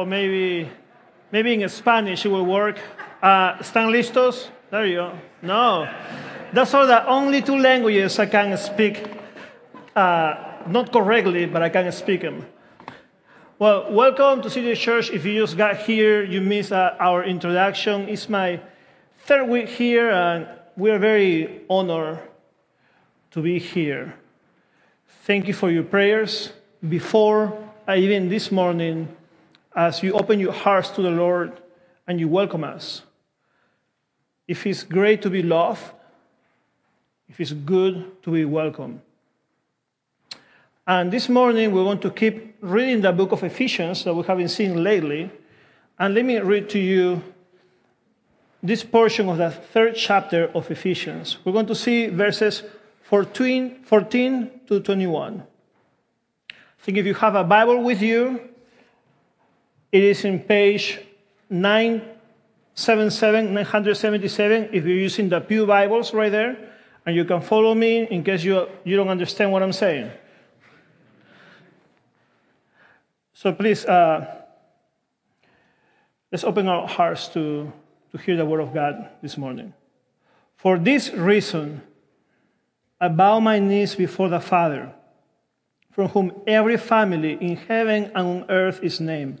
or maybe in Spanish it will work. ¿Están listos? There you go. No. That's all the only two languages I can speak. Not correctly, but I can speak them. Well, welcome to City Church. If you just got here, you missed our introduction. It's my third week here, and we are very honored to be here. Thank you for your prayers. Before, even this morning, as you open your hearts to the Lord and you welcome us. If it's great to be loved, if it's good to be welcome. And this morning, we're going to keep reading the book of Ephesians that we haven't seen lately. And let me read to you this portion of the third chapter of Ephesians. We're going to see verses 14 to 21. I think if you have a Bible with you, it is in page 977. If you're using the Pew Bibles right there, and you can follow me in case you don't understand what I'm saying. So please, let's open our hearts to hear the word of God this morning. For this reason, I bow my knees before the Father, from whom every family in heaven and on earth is named,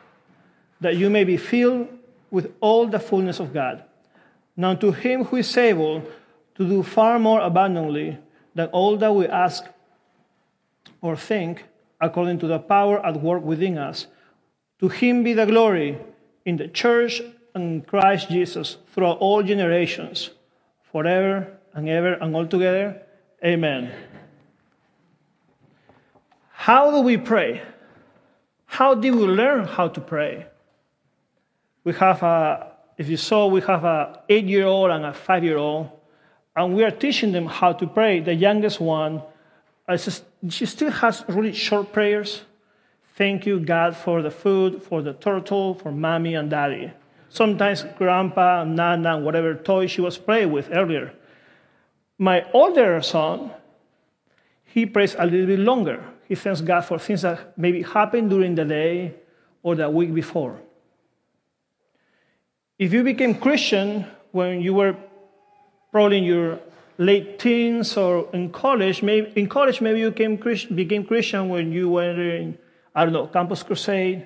that you may be filled with all the fullness of God. Now to him who is able to do far more abundantly than all that we ask or think, according to the power at work within us. To him be the glory in the church and Christ Jesus throughout all generations, forever and ever and altogether. Amen. How do we pray? How did we learn how to pray? We have if you saw, we have a 8-year-old and a 5-year-old, and we are teaching them how to pray. The youngest one, she still has really short prayers. Thank you, God, for the food, for the turtle, for mommy and daddy. Sometimes grandpa, nana, whatever toy she was playing with earlier. My older son, he prays a little bit longer. He thanks God for things that maybe happened during the day or the week before. If you became Christian when you were probably in your late teens or in college, maybe you became Christian when you were in, Campus Crusade,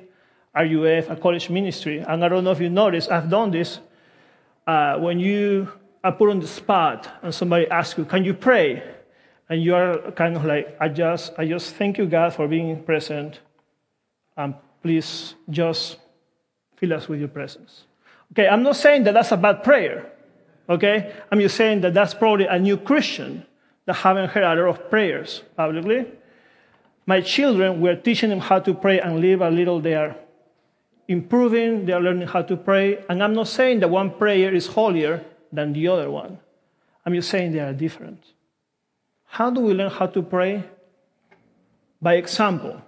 RUF, a college ministry. And I don't know if you noticed, I've done this. When you are put on the spot and somebody asks you, can you pray? And you are kind of like, I just thank you, God, for being present. And please just fill us with your presence. Okay, I'm not saying that's a bad prayer. Okay, I'm just saying that's probably a new Christian that haven't heard a lot of prayers publicly. My children, we're teaching them how to pray and live a little. They are improving, they are learning how to pray. And I'm not saying that one prayer is holier than the other one. I'm just saying they are different. How do we learn how to pray? By example,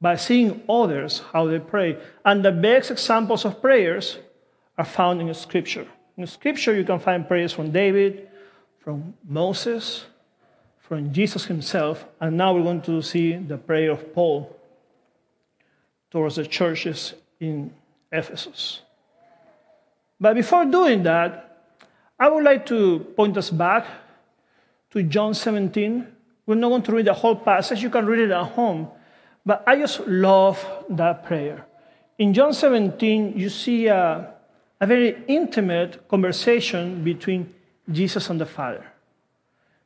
by seeing others how they pray. And the best examples of prayers are found in Scripture. In Scripture, you can find prayers from David, from Moses, from Jesus himself. And now we're going to see the prayer of Paul towards the churches in Ephesus. But before doing that, I would like to point us back to John 17. We're not going to read the whole passage. You can read it at home. But I just love that prayer. In John 17, you see a very intimate conversation between Jesus and the Father,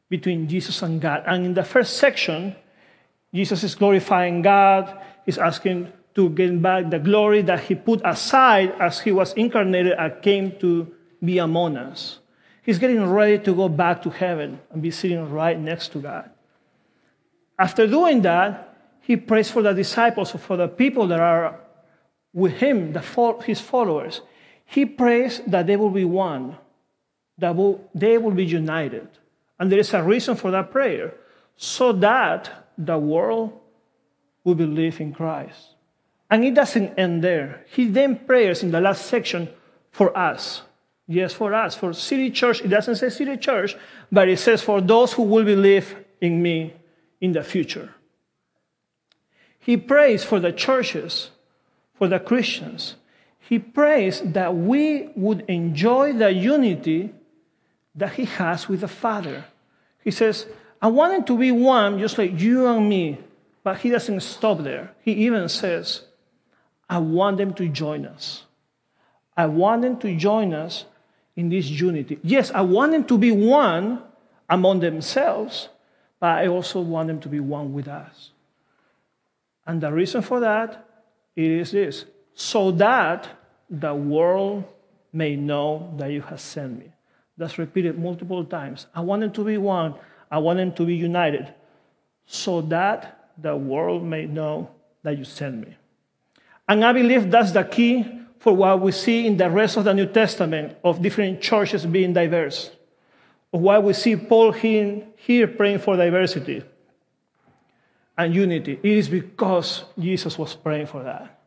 between Jesus and God. And in the first section, Jesus is glorifying God. He's asking to get back the glory that he put aside as he was incarnated and came to be among us. He's getting ready to go back to heaven and be sitting right next to God. After doing that, he prays for the disciples, for the people that are with him, his followers, he prays that they will be one, that they will be united. And there is a reason for that prayer, so that the world will believe in Christ. And it doesn't end there. He then prays in the last section for us. Yes, for us, for City Church. It doesn't say City Church, but it says for those who will believe in me in the future. He prays for the churches, for the Christians. He prays that we would enjoy the unity that he has with the Father. He says, I want it to be one, just like you and me. But he doesn't stop there. He even says, I want them to join us. I want them to join us in this unity. Yes, I want them to be one among themselves, but I also want them to be one with us. And the reason for that is this, so that the world may know that you have sent me. That's repeated multiple times. I want them to be one. I want them to be united, so that the world may know that you sent me. And I believe that's the key for what we see in the rest of the New Testament, of different churches being diverse, of why we see Paul here praying for diversity and unity. It is because Jesus was praying for that,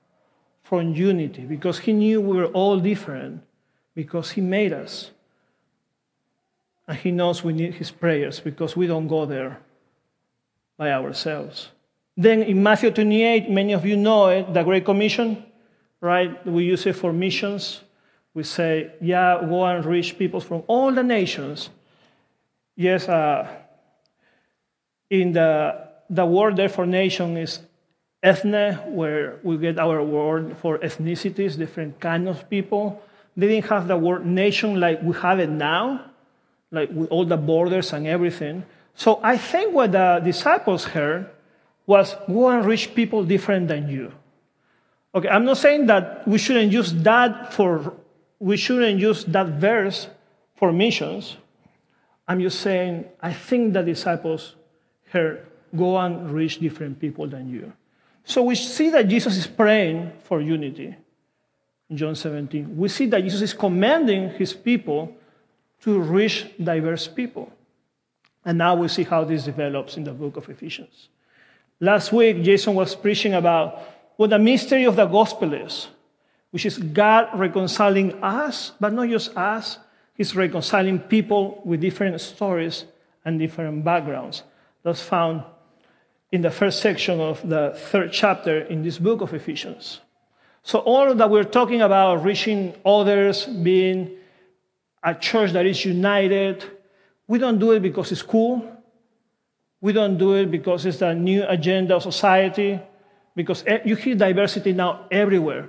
for unity, because he knew we were all different, because he made us. And he knows we need his prayers, because we don't go there by ourselves. Then in Matthew 28, many of you know it, the Great Commission, right? We use it for missions. We say, yeah, go and reach people from all the nations. Yes, in the word there for nation is Ethne, where we get our word for ethnicities, different kinds of people. They didn't have the word nation like we have it now, like with all the borders and everything. So I think what the disciples heard was, go and reach people different than you. Okay, I'm not saying that we shouldn't use that verse for missions. I'm just saying, I think the disciples heard, go and reach different people than you. So we see that Jesus is praying for unity in John 17. We see that Jesus is commanding his people to reach diverse people. And now we see how this develops in the book of Ephesians. Last week, Jason was preaching about what the mystery of the gospel is, which is God reconciling us, but not just us. He's reconciling people with different stories and different backgrounds. That's found in the first section of the third chapter in this book of Ephesians. So all that we're talking about, reaching others, being a church that is united, we don't do it because it's cool. We don't do it because it's the new agenda of society. Because you hear diversity now everywhere.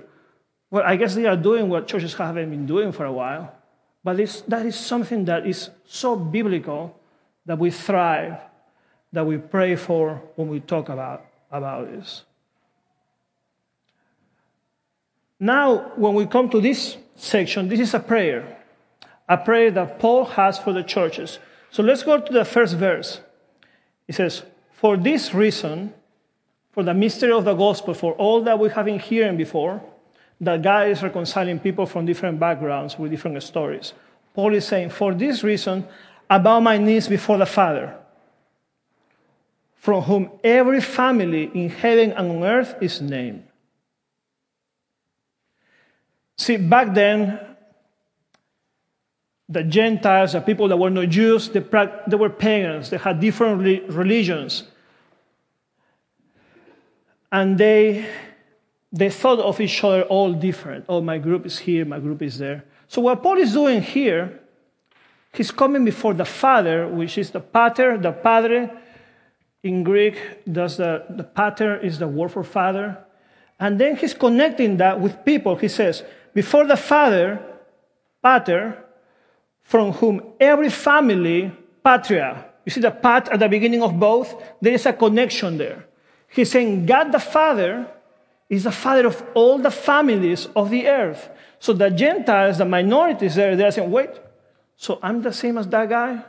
Well, I guess they are doing what churches haven't been doing for a while. But that is something that is so biblical that we thrive, that we pray for when we talk about this. Now, when we come to this section, this is a prayer. A prayer that Paul has for the churches. So let's go to the first verse. It says, for this reason, for the mystery of the gospel, for all that we have been hearing before, that God is reconciling people from different backgrounds with different stories. Paul is saying, for this reason, I bow my knees before the Father, from whom every family in heaven and on earth is named. See, back then, the Gentiles, the people that were not Jews, they were pagans. They had different religions. And they thought of each other all different. Oh, my group is here, my group is there. So what Paul is doing here, he's coming before the Father, which is the pater, the padre. In Greek, that's the pater is the word for father. And then he's connecting that with people. He says, before the Father, pater, from whom every family, patria, you see the pat at the beginning of both? There is a connection there. He's saying God the Father is the Father of all the families of the earth. So the Gentiles, the minorities there, they're saying, wait, so I'm the same as that guy?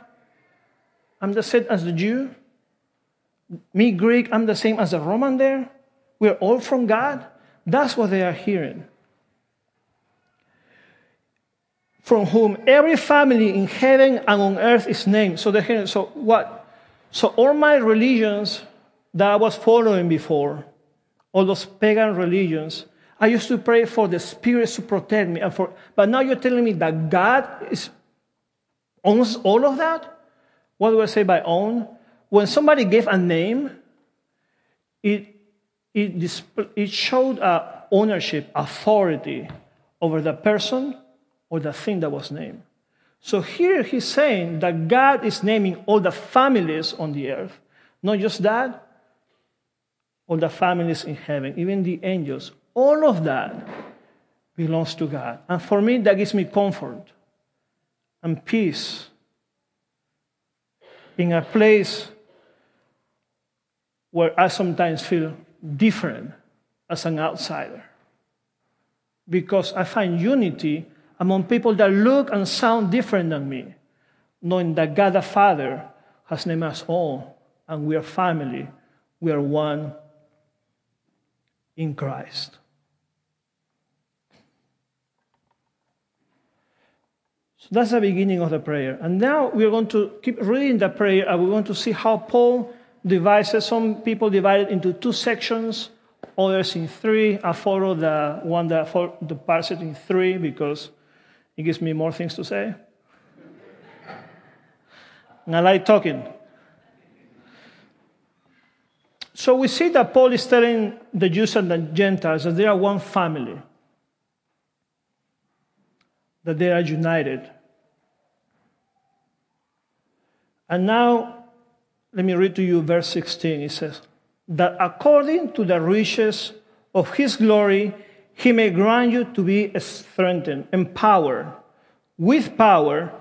I'm the same as the Jew? Me, Greek, I'm the same as the Roman there? We're all from God? That's what they are hearing. From whom every family in heaven and on earth is named. So they're hearing, so what? So all my religions that I was following before, all those pagan religions, I used to pray for the spirits to protect me. But now you're telling me that God is owns all of that? What do I say by own? When somebody gave a name, it showed ownership, authority over the person or the thing that was named. So here he's saying that God is naming all the families on the earth. Not just that, all the families in heaven, even the angels. All of that belongs to God. And for me, that gives me comfort and peace in a place where I sometimes feel different as an outsider. Because I find unity among people that look and sound different than me, knowing that God the Father has named us all, and we are family, we are one in Christ. So that's the beginning of the prayer. And now we're going to keep reading the prayer, and we're going to see how Paul devises. Some people divide it into two sections, others in three. I follow the one that parts it in three because it gives me more things to say. And I like talking. So we see that Paul is telling the Jews and the Gentiles that they are one family, that they are united. And now, let me read to you verse 16. It says, that according to the riches of his glory, he may grant you to be strengthened, empowered, with power,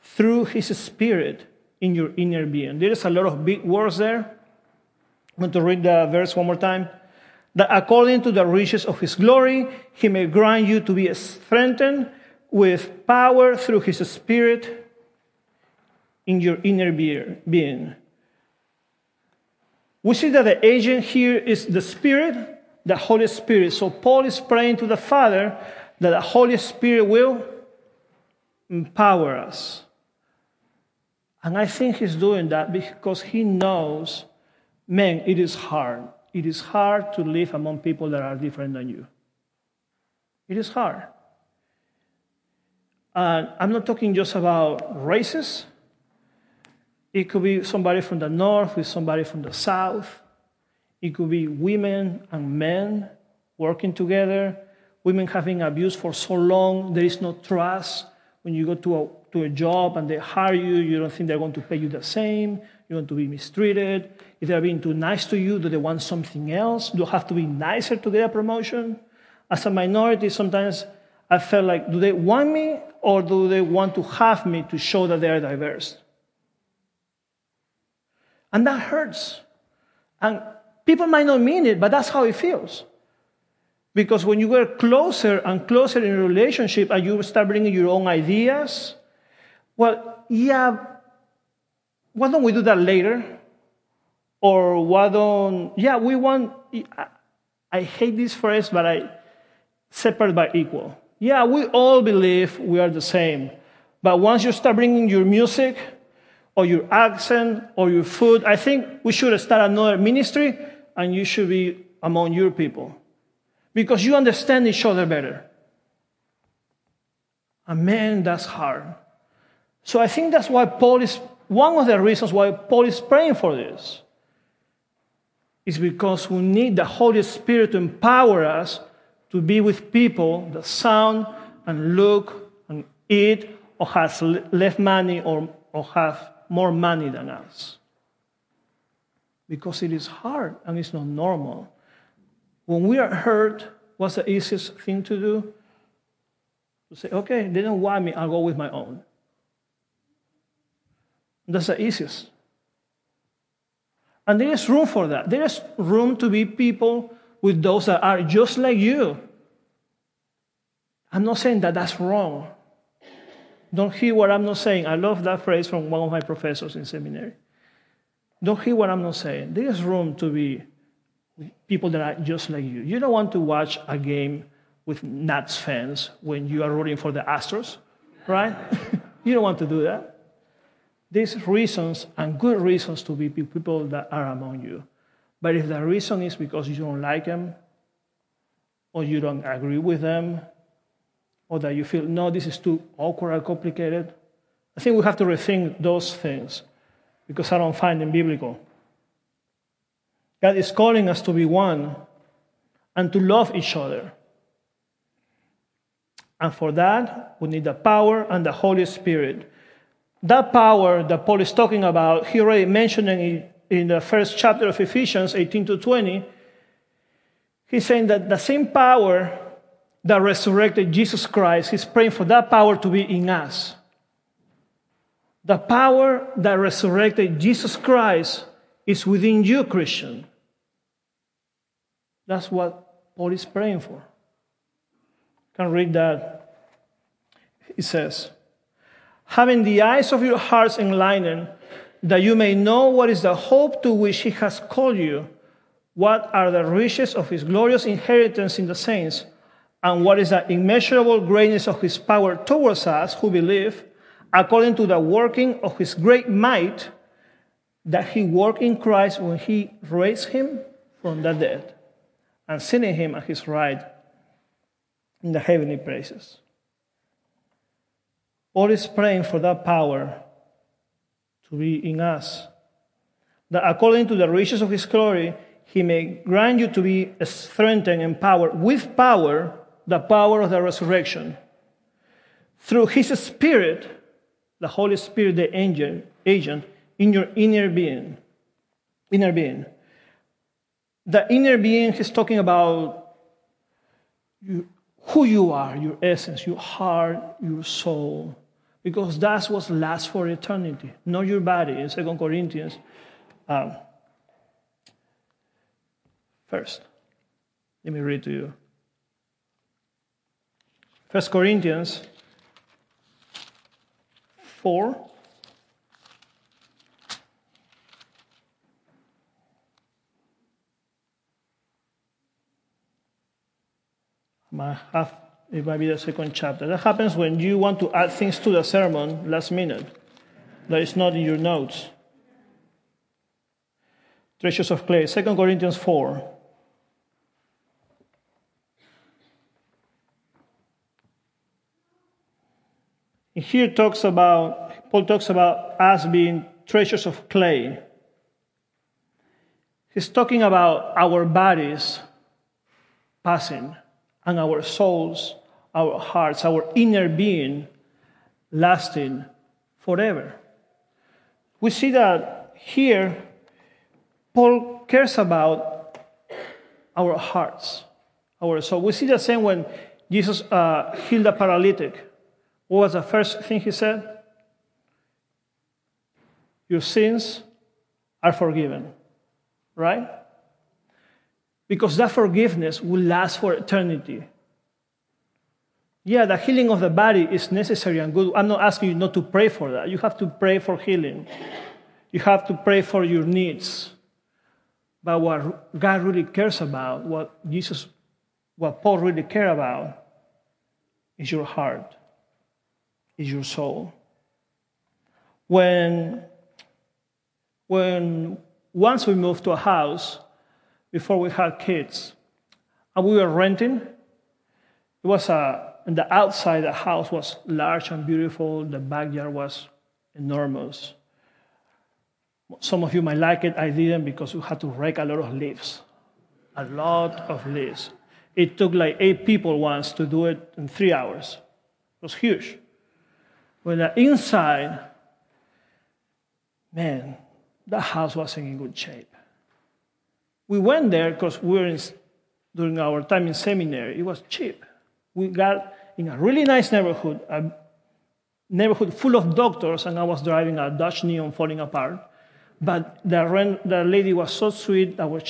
through his Spirit in your inner being. There is a lot of big words there. I'm going to read the verse one more time. That according to the riches of his glory, he may grant you to be strengthened with power through his Spirit in your inner being. We see that the agent here is the Spirit, the Holy Spirit. So Paul is praying to the Father that the Holy Spirit will empower us. And I think he's doing that because he knows, man, it is hard. It is hard to live among people that are different than you. It is hard. And I'm not talking just about races. It could be somebody from the north with somebody from the south. It could be women and men working together. Women having abused for so long, there is no trust. When you go to a job and they hire you, you don't think they're going to pay you the same. You're going to be mistreated. If they're being too nice to you, do they want something else? Do I have to be nicer to get a promotion? As a minority, sometimes I felt like, do they want me or do they want to have me to show that they are diverse? And that hurts. And people might not mean it, but that's how it feels. Because when you get closer and closer in a relationship and you start bringing your own ideas, well, yeah, why don't we do that later? Or why don't, yeah, we want, I hate this phrase, but separate by equal. Yeah, we all believe we are the same. But once you start bringing your music, or your accent, or your food, I think we should start another ministry, and you should be among your people. Because you understand each other better. And man, that's hard. So I think that's why Paul is, one of the reasons why Paul is praying for this, is because we need the Holy Spirit to empower us to be with people that sound and look and eat or has less money or have more money than us. Because it is hard and it's not normal. When we are hurt, what's the easiest thing to do? To say, okay, they don't want me, I'll go with my own. That's the easiest. And there is room for that. There is room to be people with those that are just like you. I'm not saying that that's wrong. Don't hear what I'm not saying. I love that phrase from one of my professors in seminary. Don't hear what I'm not saying. There is room to be people that are just like you. You don't want to watch a game with Nats fans when you are rooting for the Astros, right? You don't want to do that. There's reasons and good reasons to be people that are among you. But if the reason is because you don't like them, or you don't agree with them, or that you feel, no, this is too awkward or complicated, I think we have to rethink those things because I don't find them biblical. God is calling us to be one and to love each other. And for that, we need the power and the Holy Spirit. That power that Paul is talking about, he already mentioned it in the first chapter of Ephesians 18 to 20. He's saying that the same power that resurrected Jesus Christ, he's praying for that power to be in us. The power that resurrected Jesus Christ is within you, Christian. That's what Paul is praying for. You can read that. It says, having the eyes of your hearts enlightened, that you may know what is the hope to which he has called you, what are the riches of his glorious inheritance in the saints, and what is the immeasurable greatness of his power towards us who believe, according to the working of his great might, that he worked in Christ when he raised him from the dead, and seated him at his right in the heavenly places. Paul is praying for that power to be in us, that according to the riches of his glory, he may grant you to be strengthened and empowered with power, the power of the resurrection, through his Spirit, the Holy Spirit, the agent, in your inner being. The inner being is talking about you, who you are, your essence, your heart, your soul, because that's what lasts for eternity, not your body. In 2 Corinthians 1st. Let me read to you. 1 Corinthians 4. It might be the second chapter. That happens when you want to add things to the sermon last minute. That is not in your notes. Treasures of clay. 2 Corinthians 4. Here Paul talks about us being treasures of clay. He's talking about our bodies passing and our souls, our hearts, our inner being lasting forever. We see that here Paul cares about our hearts, our soul. We see the same when Jesus healed the paralytic. What was the first thing he said? Your sins are forgiven, right? Because that forgiveness will last for eternity. Yeah, the healing of the body is necessary and good. I'm not asking you not to pray for that. You have to pray for healing. You have to pray for your needs. But what God really cares about, what Paul really cared about, is your heart. Is your soul. Once we moved to a house, before we had kids, and we were renting, it was and the outside the house was large and beautiful, the backyard was enormous. Some of you might like it, I didn't, because we had to rake a lot of leaves. It took like 8 people once to do it in 3 hours. It was huge. When the inside, man, the house wasn't in good shape. We went there because we were during our time in seminary. It was cheap. We got in a really nice neighborhood, a neighborhood full of doctors, and I was driving a Dodge Neon falling apart. But the lady was so sweet. Our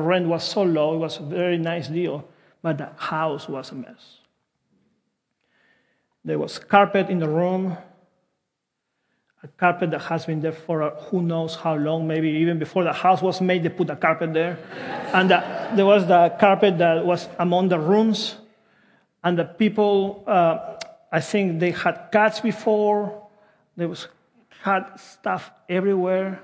rent was so low. It was a very nice deal. But the house was a mess. There was carpet in the room, a carpet that has been there for who knows how long, maybe even before the house was made, they put a carpet there. And there was the carpet that was among the rooms. And the people, I think they had cats before. There was cat stuff everywhere.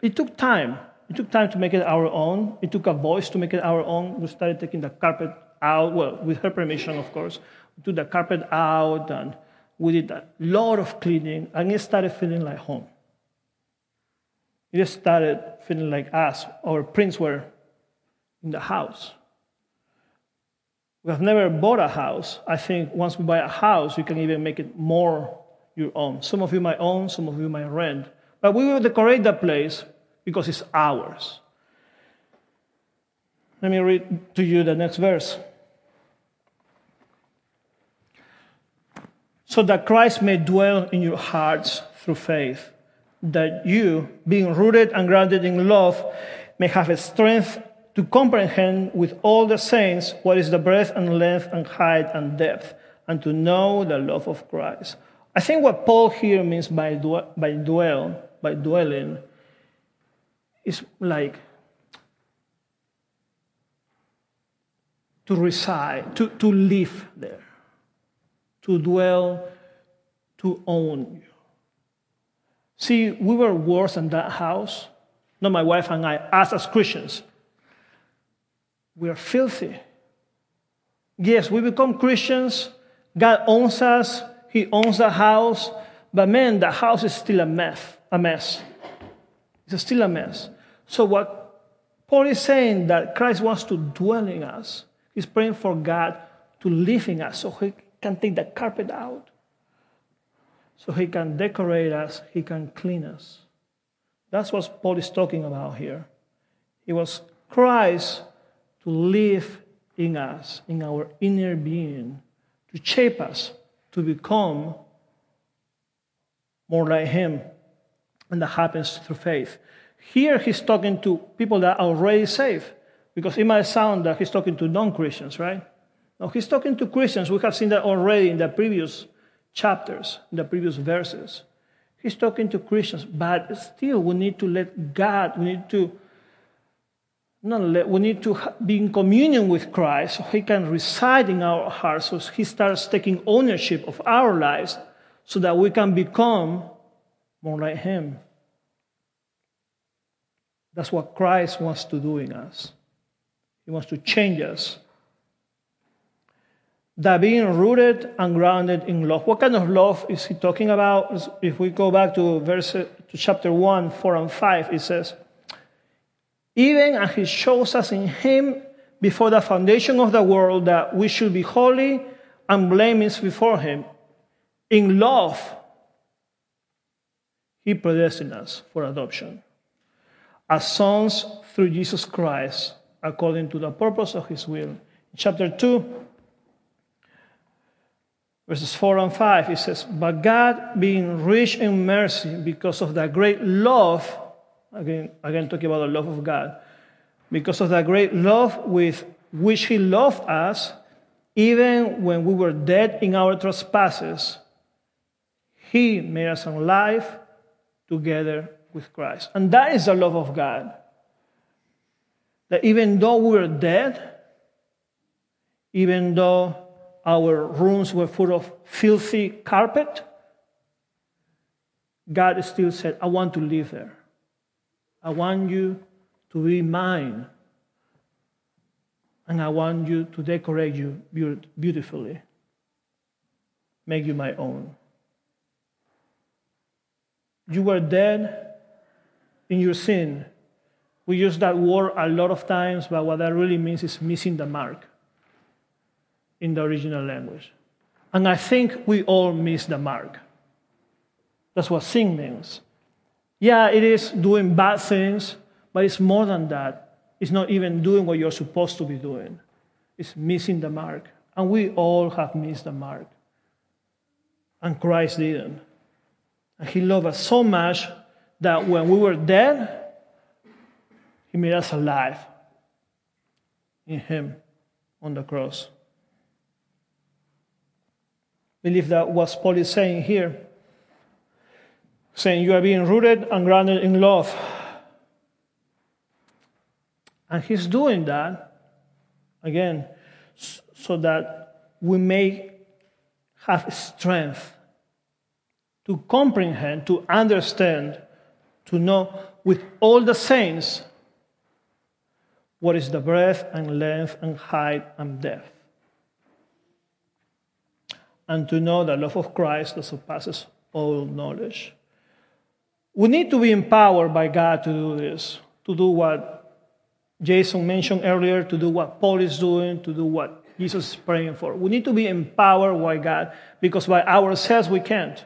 It took time. It took time to make it our own. It took a voice to make it our own. We started taking the carpet out, well, with her permission, of course. We took the carpet out, and we did a lot of cleaning, and it started feeling like home. It started feeling like us. Our prints were in the house. We have never bought a house. I think once we buy a house, you can even make it more your own. Some of you might own, some of you might rent. But we will decorate that place, because it's ours. Let me read to you the next verse. So that Christ may dwell in your hearts through faith, that you, being rooted and grounded in love, may have a strength to comprehend with all the saints what is the breadth and length and height and depth, and to know the love of Christ. I think what Paul here means by dwelling, it's like to reside, to live there, to dwell, to own you. See, we were worse than that house. Not my wife and I, us as Christians. We are filthy. Yes, we become Christians. God owns us. He owns the house. But man, the house is still a mess. It's still a mess. So what Paul is saying, that Christ wants to dwell in us. He's praying for God to live in us so he can take the carpet out, so he can decorate us, he can clean us. That's what Paul is talking about here. It was Christ to live in us, in our inner being, to shape us, to become more like him. And that happens through faith. Here he's talking to people that are already saved, because it might sound that he's talking to non-Christians, right? No, he's talking to Christians. We have seen that already in the previous chapters, in the previous verses. He's talking to Christians, but still we need to let God, we need to be in communion with Christ so he can reside in our hearts, so he starts taking ownership of our lives so that we can become more like him. That's what Christ wants to do in us. He wants to change us. That being rooted and grounded in love. What kind of love is he talking about? If we go back to chapter 1, 4 and 5, it says, even as he shows us in him before the foundation of the world that we should be holy and blameless before him. In love, he predestined us for adoption as sons through Jesus Christ, according to the purpose of his will. In chapter 2, verses 4 and 5, it says, but God, being rich in mercy, because of the great love, again talking about the love of God, because of the great love with which he loved us, even when we were dead in our trespasses, he made us alive together with Christ. And that is the love of God. That even though we were dead, even though our rooms were full of filthy carpet, God still said, I want to live there. I want you to be mine. And I want you to decorate you beautifully. Make you my own. You were dead in your sin. We use that word a lot of times, but what that really means is missing the mark in the original language. And I think we all miss the mark. That's what sin means. Yeah, it is doing bad things, but it's more than that. It's not even doing what you're supposed to be doing. It's missing the mark. And we all have missed the mark. And Christ didn't. And he loved us so much that when we were dead, he made us alive in him on the cross. I believe that what Paul is saying here. saying you are being rooted and grounded in love. And he's doing that, again, so that we may have strength to comprehend, to understand, to know with all the saints what is the breadth and length and height and depth. And to know the love of Christ that surpasses all knowledge. We need to be empowered by God to do this, to do what Jason mentioned earlier, to do what Paul is doing, to do what Jesus is praying for. We need to be empowered by God, because by ourselves we can't.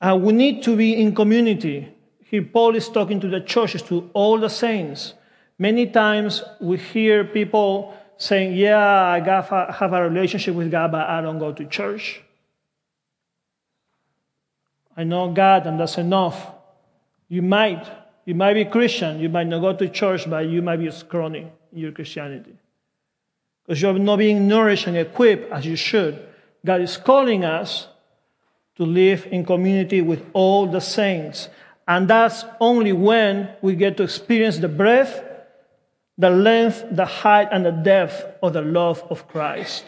We need to be in community. Here Paul is talking to the churches, to all the saints. Many times we hear people saying, yeah, I have a relationship with God, but I don't go to church. I know God, and that's enough. You might be Christian, you might not go to church, but you might be scrawny in your Christianity, because you're not being nourished and equipped as you should. God is calling us to live in community with all the saints. And that's only when we get to experience the breadth, the length, the height, and the depth of the love of Christ.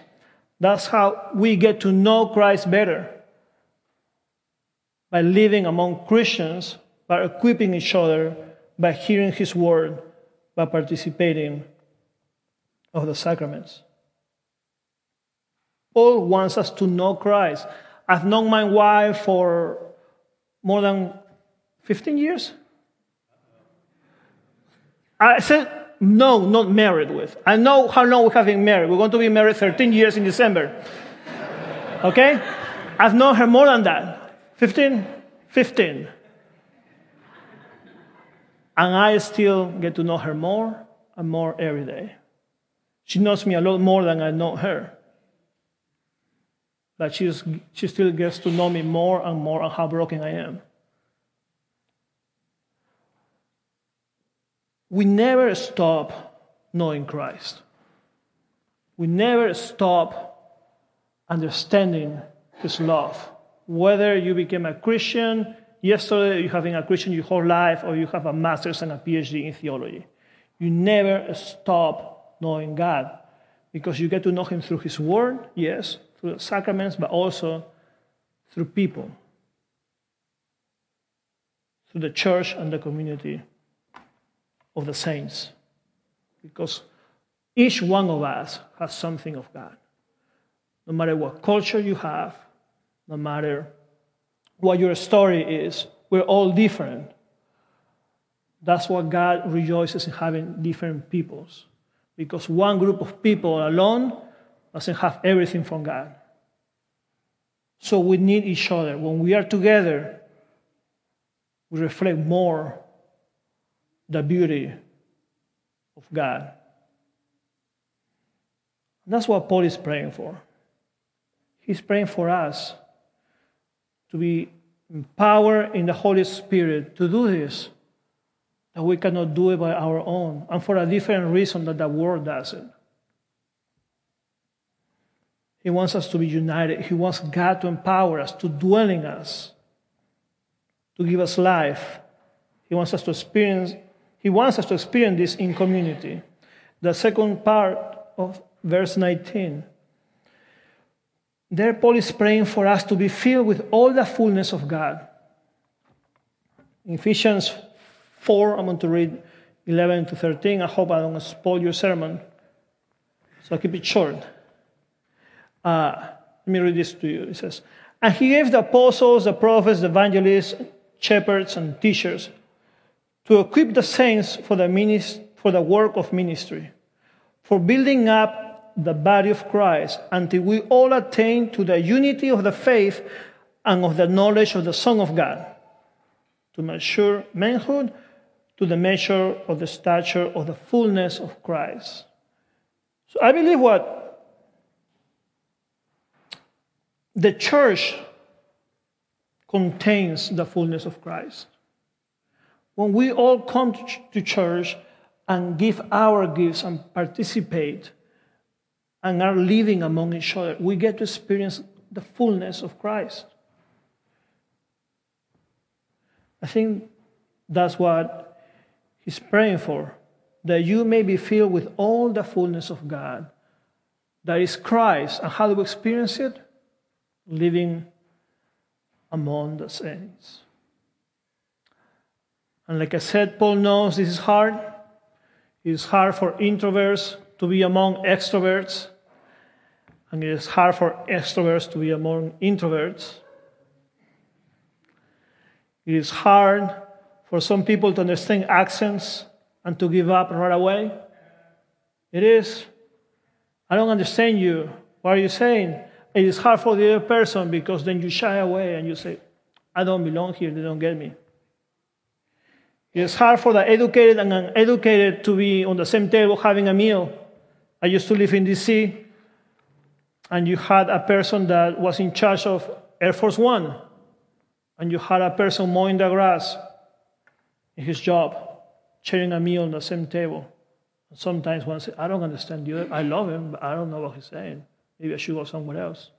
That's how we get to know Christ better, by living among Christians, by equipping each other, by hearing his word, by participating of the sacraments. Paul wants us to know Christ. I've known my wife for more than 15 years. I said, no, not married with. I know how long we have been married. We're going to be married 13 years in December. Okay? I've known her more than that. 15. And I still get to know her more and more every day. She knows me a lot more than I know her. But she still gets to know me more and more, and how broken I am. We never stop knowing Christ. We never stop understanding his love. Whether you became a Christian yesterday, you have been a Christian your whole life, or you have a master's and a PhD in theology. You never stop knowing God, because you get to know him through his word, yes, through the sacraments, but also through people, through the church and the community of the saints. Because each one of us has something of God. No matter what culture you have, no matter what your story is, we're all different. That's what God rejoices in, having different peoples. Because one group of people alone doesn't have everything from God. So we need each other. When we are together, we reflect more the beauty of God. And that's what Paul is praying for. He's praying for us to be empowered in the Holy Spirit to do this, that we cannot do it by our own, and for a different reason that the world does it. He wants us to be united. He wants God to empower us, to dwell in us, to give us life. He wants us to experience this in community. The second part of verse 19. There, Paul is praying for us to be filled with all the fullness of God. In Ephesians 4, I'm going to read 11 to 13. I hope I don't spoil your sermon, so I'll keep it short. Let me read this to you. It says, "And he gave the apostles, the prophets, the evangelists, shepherds, and teachers to equip the saints for the work of ministry, for building up the body of Christ, until we all attain to the unity of the faith and of the knowledge of the Son of God, to mature manhood, to the measure of the stature of the fullness of Christ." So I believe what the church contains, the fullness of Christ. When we all come to church and give our gifts and participate, and are living among each other, we get to experience the fullness of Christ. I think that's what he's praying for, that you may be filled with all the fullness of God. That is Christ. And how do we experience it? Living among the saints. And like I said, Paul knows this is hard. It is hard for introverts to be among extroverts. And it is hard for extroverts to be among introverts. It is hard for some people to understand accents and to give up right away. It is. I don't understand you. What are you saying? It is hard for the other person because then you shy away and you say, I don't belong here, they don't get me. It is hard for the educated and uneducated to be on the same table having a meal. I used to live in D.C., and you had a person that was in charge of Air Force One, and you had a person mowing the grass in his job, sharing a meal on the same table. And sometimes one says, I don't understand you. I love him, but I don't know what he's saying. Maybe I should go somewhere else.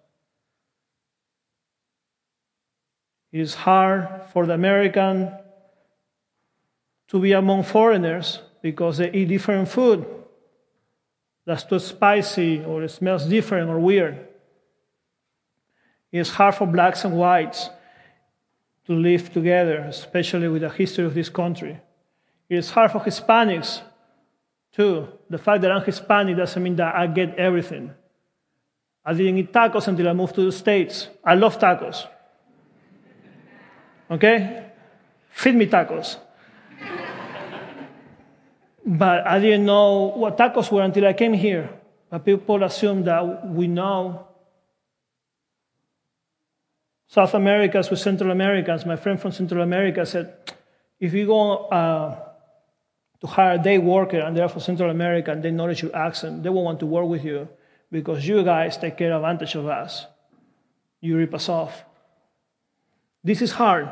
It is hard for the American to be among foreigners because they eat different food. That's too spicy, or it smells different or weird. It's hard for blacks and whites to live together, especially with the history of this country. It's hard for Hispanics, too. The fact that I'm Hispanic doesn't mean that I get everything. I didn't eat tacos until I moved to the States. I love tacos. Okay? Feed me tacos. But I didn't know what tacos were until I came here. But people assume that we know. South Americans with Central Americans. My friend from Central America said, if you go to hire a day worker and they're from Central America and they notice your accent, they won't want to work with you because you guys take care of advantage of us. You rip us off. This is hard.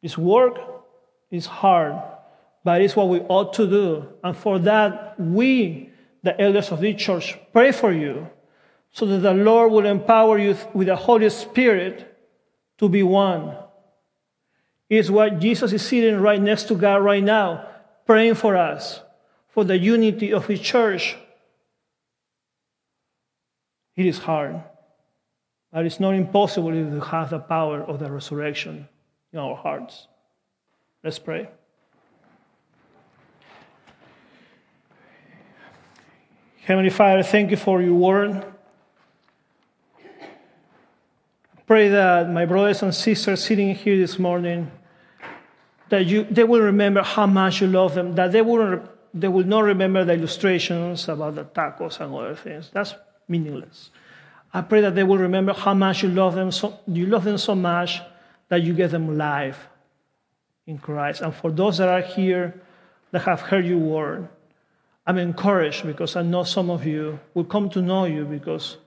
This work is hard. But it's what we ought to do. And for that, we, the elders of this church, pray for you so that the Lord will empower you with the Holy Spirit to be one. It's what Jesus is sitting right next to God right now, praying for us, for the unity of His church. It is hard, but it's not impossible if we have the power of the resurrection in our hearts. Let's pray. Heavenly Father, thank you for your word. I pray that my brothers and sisters sitting here this morning, that they will remember how much you love them, that they will not remember the illustrations about the tacos and other things. That's meaningless. I pray that they will remember how much you love them, so much that you give them life in Christ. And for those that are here that have heard your word, I'm encouraged because I know some of you will come to know you because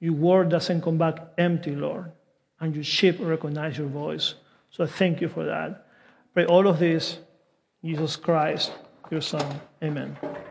your word doesn't come back empty, Lord, and your sheep recognize your voice. So I thank you for that. Pray all of this, Jesus Christ, your Son. Amen.